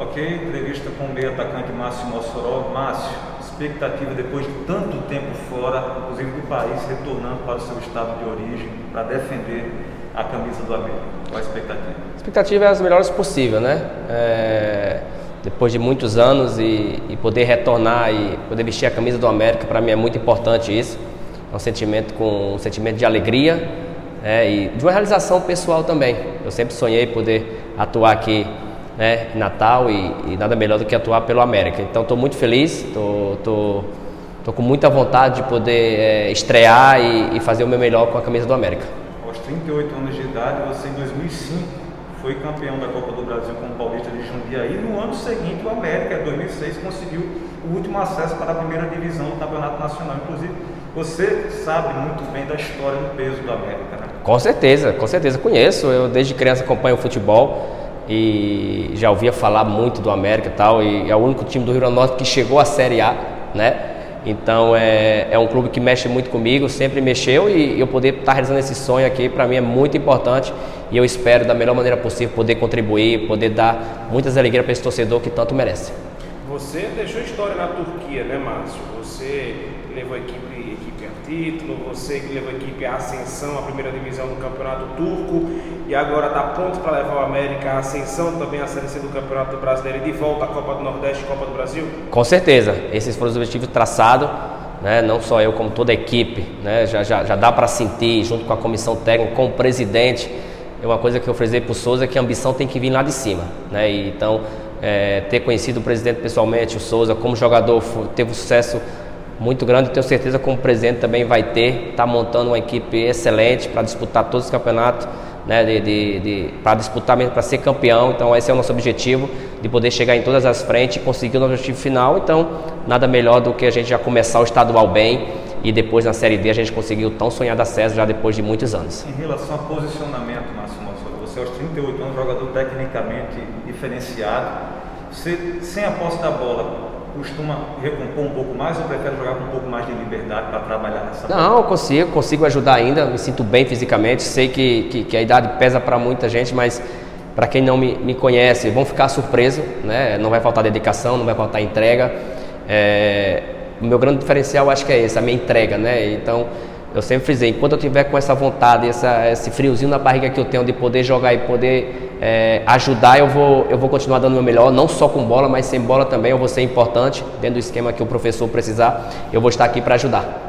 Ok, entrevista com o meio atacante Márcio Mossoró. Márcio, expectativa depois de tanto tempo fora, inclusive do país, retornando para o seu estado de origem para defender a camisa do América. Qual a expectativa? A expectativa é as melhores possíveis, né? Depois de muitos anos e poder retornar e poder vestir a camisa do América, para mim é muito importante isso. É um sentimento de alegria e de uma realização pessoal também. Eu sempre sonhei poder atuar aqui, né, Natal, e nada melhor do que atuar pelo América. Então estou muito feliz, estou com muita vontade de poder estrear e fazer o meu melhor com a camisa do América. Aos 38 anos de idade, você em 2005 foi campeão da Copa do Brasil com o Paulista de Jundiaí. No ano seguinte, o América, em 2006, conseguiu o último acesso para a primeira divisão do Campeonato Nacional. Inclusive, você sabe muito bem da história do peso do América, né? Com certeza, conheço. Eu desde criança acompanho o futebol e já ouvia falar muito do América e tal, e é o único time do Rio Grande do Norte que chegou à Série A, né? Então é um clube que mexe muito comigo, sempre mexeu, e eu poder estar realizando esse sonho aqui para mim é muito importante, e eu espero da melhor maneira possível poder contribuir, poder dar muitas alegrias para esse torcedor que tanto merece. Você deixou história na Turquia, né, Márcio? Você levou a equipe a título, você que levou a equipe à ascensão à primeira divisão do Campeonato Turco, e agora está pronto para levar o América à ascensão também à Série C do Campeonato Brasileiro e de volta à Copa do Nordeste e Copa do Brasil? Com certeza, esses foram os objetivos traçados, né? Não só eu, como toda a equipe, né? Já dá para sentir, junto com a comissão técnica, com o presidente. É uma coisa que eu frisei para o Souza, que a ambição tem que vir lá de cima, né? E então, ter conhecido o presidente pessoalmente, o Souza, como jogador, teve um sucesso muito grande, tenho certeza como o presidente também vai ter. Está montando uma equipe excelente para disputar todos os campeonatos, né, para disputar mesmo, para ser campeão. Então esse é o nosso objetivo, de poder chegar em todas as frentes e conseguir o nosso objetivo final. Então nada melhor do que a gente já começar o estadual bem e depois na Série D a gente conseguir o tão sonhado acesso já depois de muitos anos. Em relação a posicionamento, Márcio Mossoró, você aos 38 anos, jogador tecnicamente diferenciado, você sem a posse da bola costuma recompor um pouco mais ou prefere jogar com um pouco mais de liberdade para trabalhar nessa? Não, eu consigo ajudar ainda, me sinto bem fisicamente, sei que a idade pesa para muita gente, mas para quem não me conhece, vão ficar surpresos, né? Não vai faltar dedicação, não vai faltar entrega. O meu grande diferencial acho que é esse, a minha entrega, né? Então eu sempre frisei, enquanto eu tiver com essa vontade, esse friozinho na barriga que eu tenho de poder jogar e poder ajudar, eu vou continuar dando o meu melhor, não só com bola, mas sem bola também. Eu vou ser importante dentro do esquema que o professor precisar, eu vou estar aqui para ajudar.